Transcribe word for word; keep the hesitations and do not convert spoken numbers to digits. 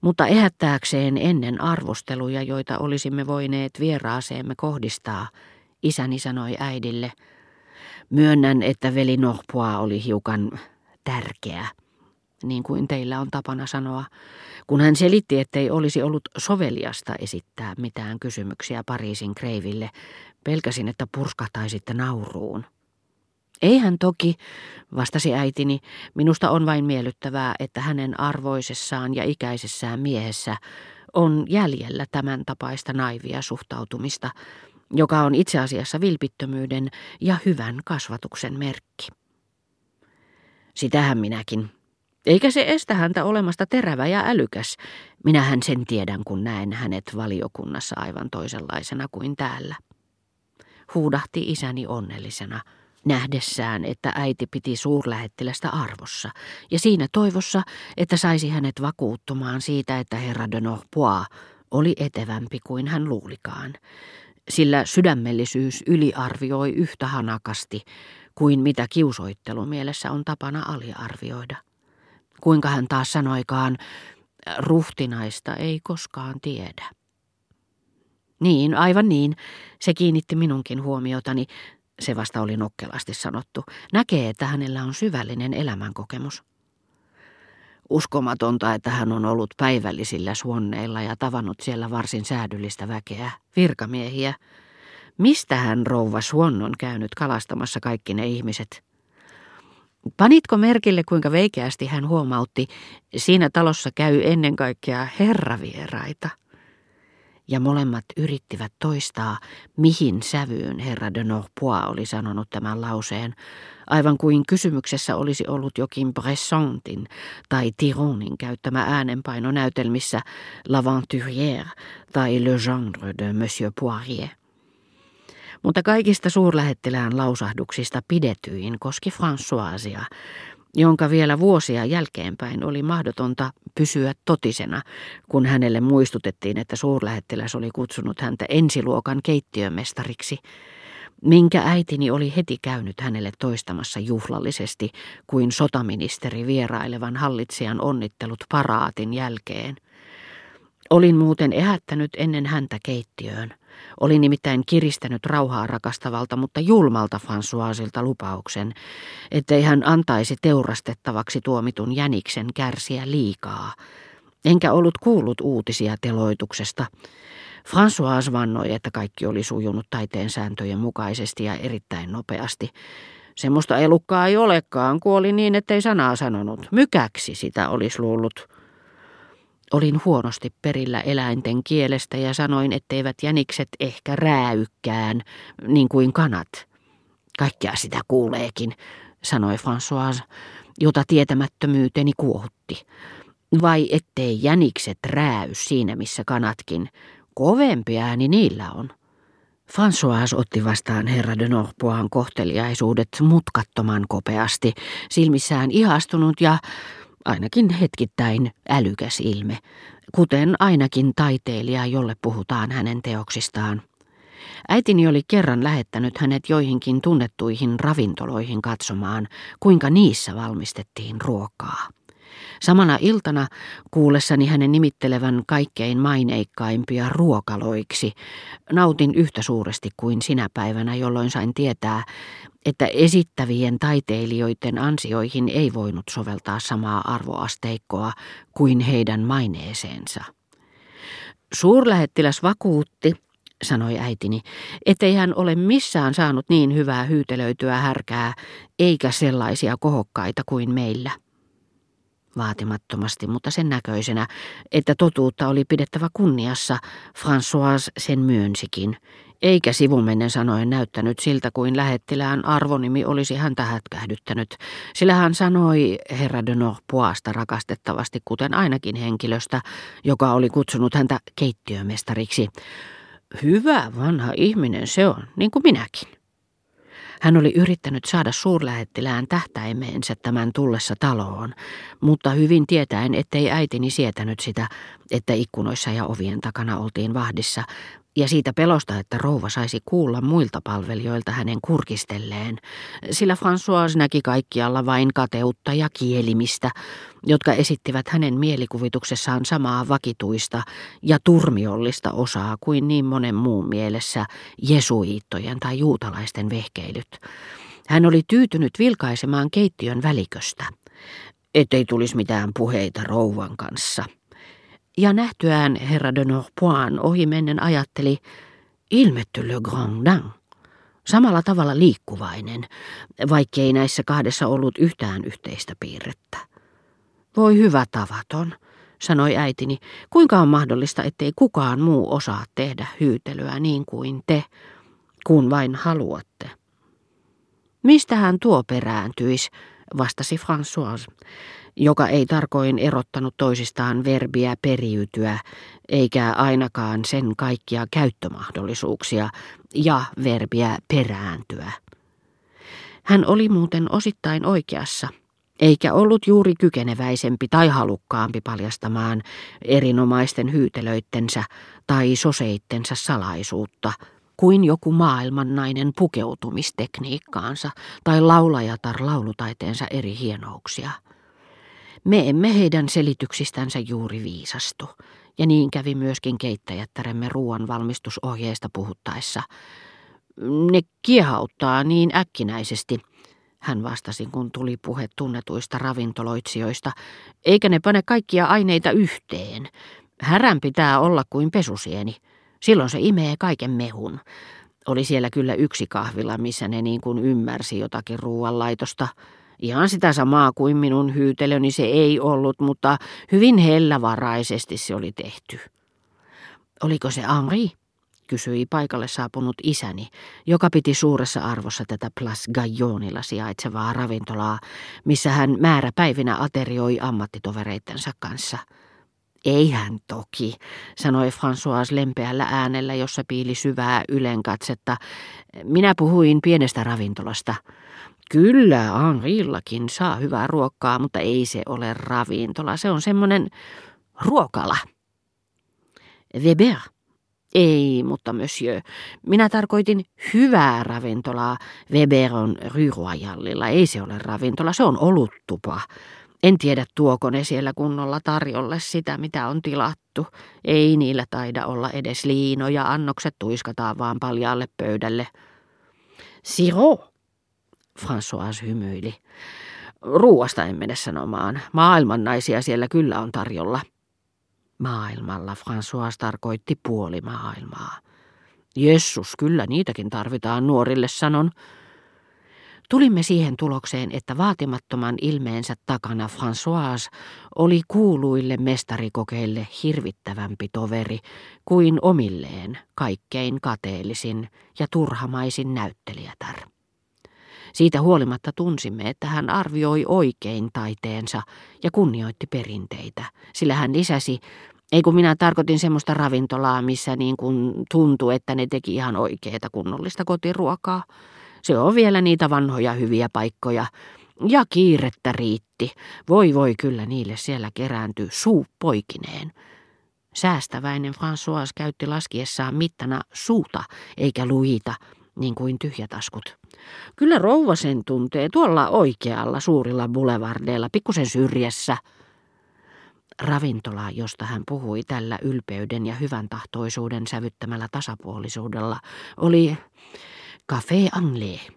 mutta ehättääkseen ennen arvosteluja, joita olisimme voineet vieraaseemme kohdistaa, isäni sanoi äidille, myönnän, että veli Norpois oli hiukan tärkeä, niin kuin teillä on tapana sanoa, kun hän selitti, ettei olisi ollut soveliasta esittää mitään kysymyksiä Pariisin kreiville, pelkäsin, että purskahtaisitte nauruun. Eihän toki, vastasi äitini, minusta on vain miellyttävää, että hänen arvoisessaan ja ikäisessään miehessä on jäljellä tämän tapaista naivia suhtautumista, joka on itse asiassa vilpittömyyden ja hyvän kasvatuksen merkki. Sitähän minäkin. Eikä se estä häntä olemasta terävä ja älykäs. Minähän sen tiedän, kun näen hänet valiokunnassa aivan toisenlaisena kuin täällä. Huudahti isäni onnellisena, nähdessään, että äiti piti suurlähettilästä arvossa, ja siinä toivossa, että saisi hänet vakuuttumaan siitä, että herra de Norpois oli etevämpi kuin hän luulikaan, sillä sydämellisyys yliarvioi yhtä hanakasti kuin mitä kiusoittelu mielessä on tapana aliarvioida. Kuinka hän taas sanoikaan, ruhtinaista ei koskaan tiedä. Niin, aivan niin, se kiinnitti minunkin huomiotani. Se vasta oli nokkelasti sanottu. Näkee, että hänellä on syvällinen elämänkokemus. Uskomatonta, että hän on ollut päivällisillä Swanneilla ja tavannut siellä varsin säädyllistä väkeä, virkamiehiä. Mistä hän rouva Swann on käynyt kalastamassa kaikki ne ihmiset? Panitko merkille, kuinka veikeästi hän huomautti, siinä talossa käy ennen kaikkea herravieraita? Ja molemmat yrittivät toistaa, mihin sävyyn herra de Norpois oli sanonut tämän lauseen, aivan kuin kysymyksessä olisi ollut jokin Pressantin tai Tironin käyttämä äänenpaino näytelmissä l'aventurière tai le genre de monsieur Poirier. Mutta kaikista suurlähettilään lausahduksista pidetyin koski Françoisia, jonka vielä vuosia jälkeenpäin oli mahdotonta pysyä totisena, kun hänelle muistutettiin, että suurlähettiläs oli kutsunut häntä ensiluokan keittiömestariksi, minkä äitini oli heti käynyt hänelle toistamassa juhlallisesti kuin sotaministeri vierailevan hallitsijan onnittelut paraatin jälkeen. Olin muuten ehättänyt ennen häntä keittiöön. Olin nimittäin kiristänyt rauhaa rakastavalta, mutta julmalta Françoisilta lupauksen, ettei hän antaisi teurastettavaksi tuomitun jäniksen kärsiä liikaa. Enkä ollut kuullut uutisia teloituksesta. François vannoi, että kaikki oli sujunut taiteen sääntöjen mukaisesti ja erittäin nopeasti. Semmoista elukkaa ei olekaan, kuoli niin, ettei sanaa sanonut. Mykäksi sitä olisi luullut. Olin huonosti perillä eläinten kielestä ja sanoin, etteivät jänikset ehkä rääykkään, niin kuin kanat. Kaikkea sitä kuuleekin, sanoi François, jota tietämättömyyteni kuohutti. Vai ettei jänikset rääy siinä, missä kanatkin. Kovempi ääni niillä on. François otti vastaan herra de Norpoisin kohteliaisuudet mutkattoman kopeasti, silmissään ihastunut ja ainakin hetkittäin älykäs ilme, kuten ainakin taiteilija, jolle puhutaan hänen teoksistaan. Äitini oli kerran lähettänyt hänet joihinkin tunnettuihin ravintoloihin katsomaan, kuinka niissä valmistettiin ruokaa. Samana iltana kuullessani hänen nimittelevän kaikkein maineikkaimpia ruokaloiksi, nautin yhtä suuresti kuin sinä päivänä, jolloin sain tietää, että esittävien taiteilijoiden ansioihin ei voinut soveltaa samaa arvoasteikkoa kuin heidän maineeseensa. Suurlähettiläs vakuutti, sanoi äitini, ettei hän ole missään saanut niin hyvää hyytelöityä härkää, eikä sellaisia kohokkaita kuin meillä. Vaatimattomasti, mutta sen näköisenä, että totuutta oli pidettävä kunniassa, François sen myönsikin, eikä sivumennen sanoen näyttänyt siltä, kuin lähettilään arvonimi olisi häntä hätkähdyttänyt, sillä hän sanoi herra de Norpoista rakastettavasti, kuten ainakin henkilöstä, joka oli kutsunut häntä keittiömestariksi. Hyvä vanha ihminen se on, niin kuin minäkin. Hän oli yrittänyt saada suurlähettilään tähtäimeensä tämän tullessa taloon, mutta hyvin tietäen, ettei äitini sietänyt sitä, että ikkunoissa ja ovien takana oltiin vahdissa, ja siitä pelosta, että rouva saisi kuulla muilta palvelijoilta hänen kurkistelleen, sillä François näki kaikkialla vain kateutta ja kielimistä, jotka esittivät hänen mielikuvituksessaan samaa vakituista ja turmiollista osaa kuin niin monen muun mielessä jesuiittojen tai juutalaisten vehkeilyt. Hän oli tyytynyt vilkaisemaan keittiön väliköstä, ettei tulisi mitään puheita rouvan kanssa. Ja nähtyään herra de Norpois'n ohimennen ajatteli, ilmetty le grand dame, samalla tavalla liikkuvainen, vaikkei näissä kahdessa ollut yhtään yhteistä piirrettä. Voi hyvä tavaton, sanoi äitini, kuinka on mahdollista, ettei kukaan muu osaa tehdä hyytelyä niin kuin te, kun vain haluatte. Mistähän tuo perääntyisi, vastasi François, joka ei tarkoin erottanut toisistaan verbiä periytyä, eikä ainakaan sen kaikkia käyttömahdollisuuksia ja verbiä perääntyä. Hän oli muuten osittain oikeassa, eikä ollut juuri kykeneväisempi tai halukkaampi paljastamaan erinomaisten hyytelöittensä tai soseittensa salaisuutta kuin joku maailmannainen pukeutumistekniikkaansa tai laulajatar laulutaiteensa eri hienouksia. Me emme heidän selityksistänsä juuri viisastu, ja niin kävi myöskin keittäjättäremme ruoan valmistusohjeista puhuttaessa. Ne kiehauttaa niin äkkinäisesti, hän vastasi, kun tuli puhe tunnetuista ravintoloitsijoista, eikä ne pane kaikkia aineita yhteen. Härän pitää olla kuin pesusieni, silloin se imee kaiken mehun. Oli siellä kyllä yksi kahvila, missä ne niin kuin ymmärsi jotakin ruoanlaitosta. Ihan sitä samaa kuin minun hyytelöni se ei ollut, mutta hyvin hellävaraisesti se oli tehty. Oliko se Henri? Kysyi paikalle saapunut isäni, joka piti suuressa arvossa tätä Place Gaillonsilla sijaitsevaa ravintolaa, missä hän määräpäivinä aterioi ammattitovereittensa kanssa. Eihän toki, sanoi François lempeällä äänellä, jossa piili syvää ylenkatsetta. Minä puhuin pienestä ravintolasta. Kyllä, Henrillakin saa hyvää ruokaa, mutta ei se ole ravintola. Se on semmoinen ruokala. Weber. Ei, mutta monsieur. Minä tarkoitin hyvää ravintolaa. Weber on Rue Royalella. Ei se ole ravintola, se on oluttupa. En tiedä, tuoko ne siellä kunnolla tarjolle sitä, mitä on tilattu. Ei niillä taida olla edes liinoja. Annokset tuiskataan vaan paljaalle pöydälle. Siro. François hymyili. Ruuasta en mene sanomaan. Maailmannaisia siellä kyllä on tarjolla. Maailmalla François tarkoitti puoli maailmaa. Jessus, kyllä niitäkin tarvitaan nuorille, sanon. Tulimme siihen tulokseen, että vaatimattoman ilmeensä takana François oli kuuluille mestarikokeille hirvittävämpi toveri kuin omilleen kaikkein kateellisin ja turhamaisin näyttelijätär. Siitä huolimatta tunsimme, että hän arvioi oikein taiteensa ja kunnioitti perinteitä, sillä hän lisäsi, ei kun minä tarkoitin semmoista ravintolaa, missä niin kuin tuntui, että ne teki ihan oikeaa kunnollista kotiruokaa. Se on vielä niitä vanhoja hyviä paikkoja. Ja kiirettä riitti. Voi voi, kyllä niille siellä kerääntyy suu poikineen. Säästäväinen François käytti laskiessaan mittana suuta eikä luita, niin kuin tyhjätaskut. Kyllä rouva sen tuntee tuolla oikealla suurilla boulevardeilla, pikkusen syrjässä. Ravintola, josta hän puhui tällä ylpeyden ja hyvän tahtoisuuden sävyttämällä tasapuolisuudella, oli Café Anglais.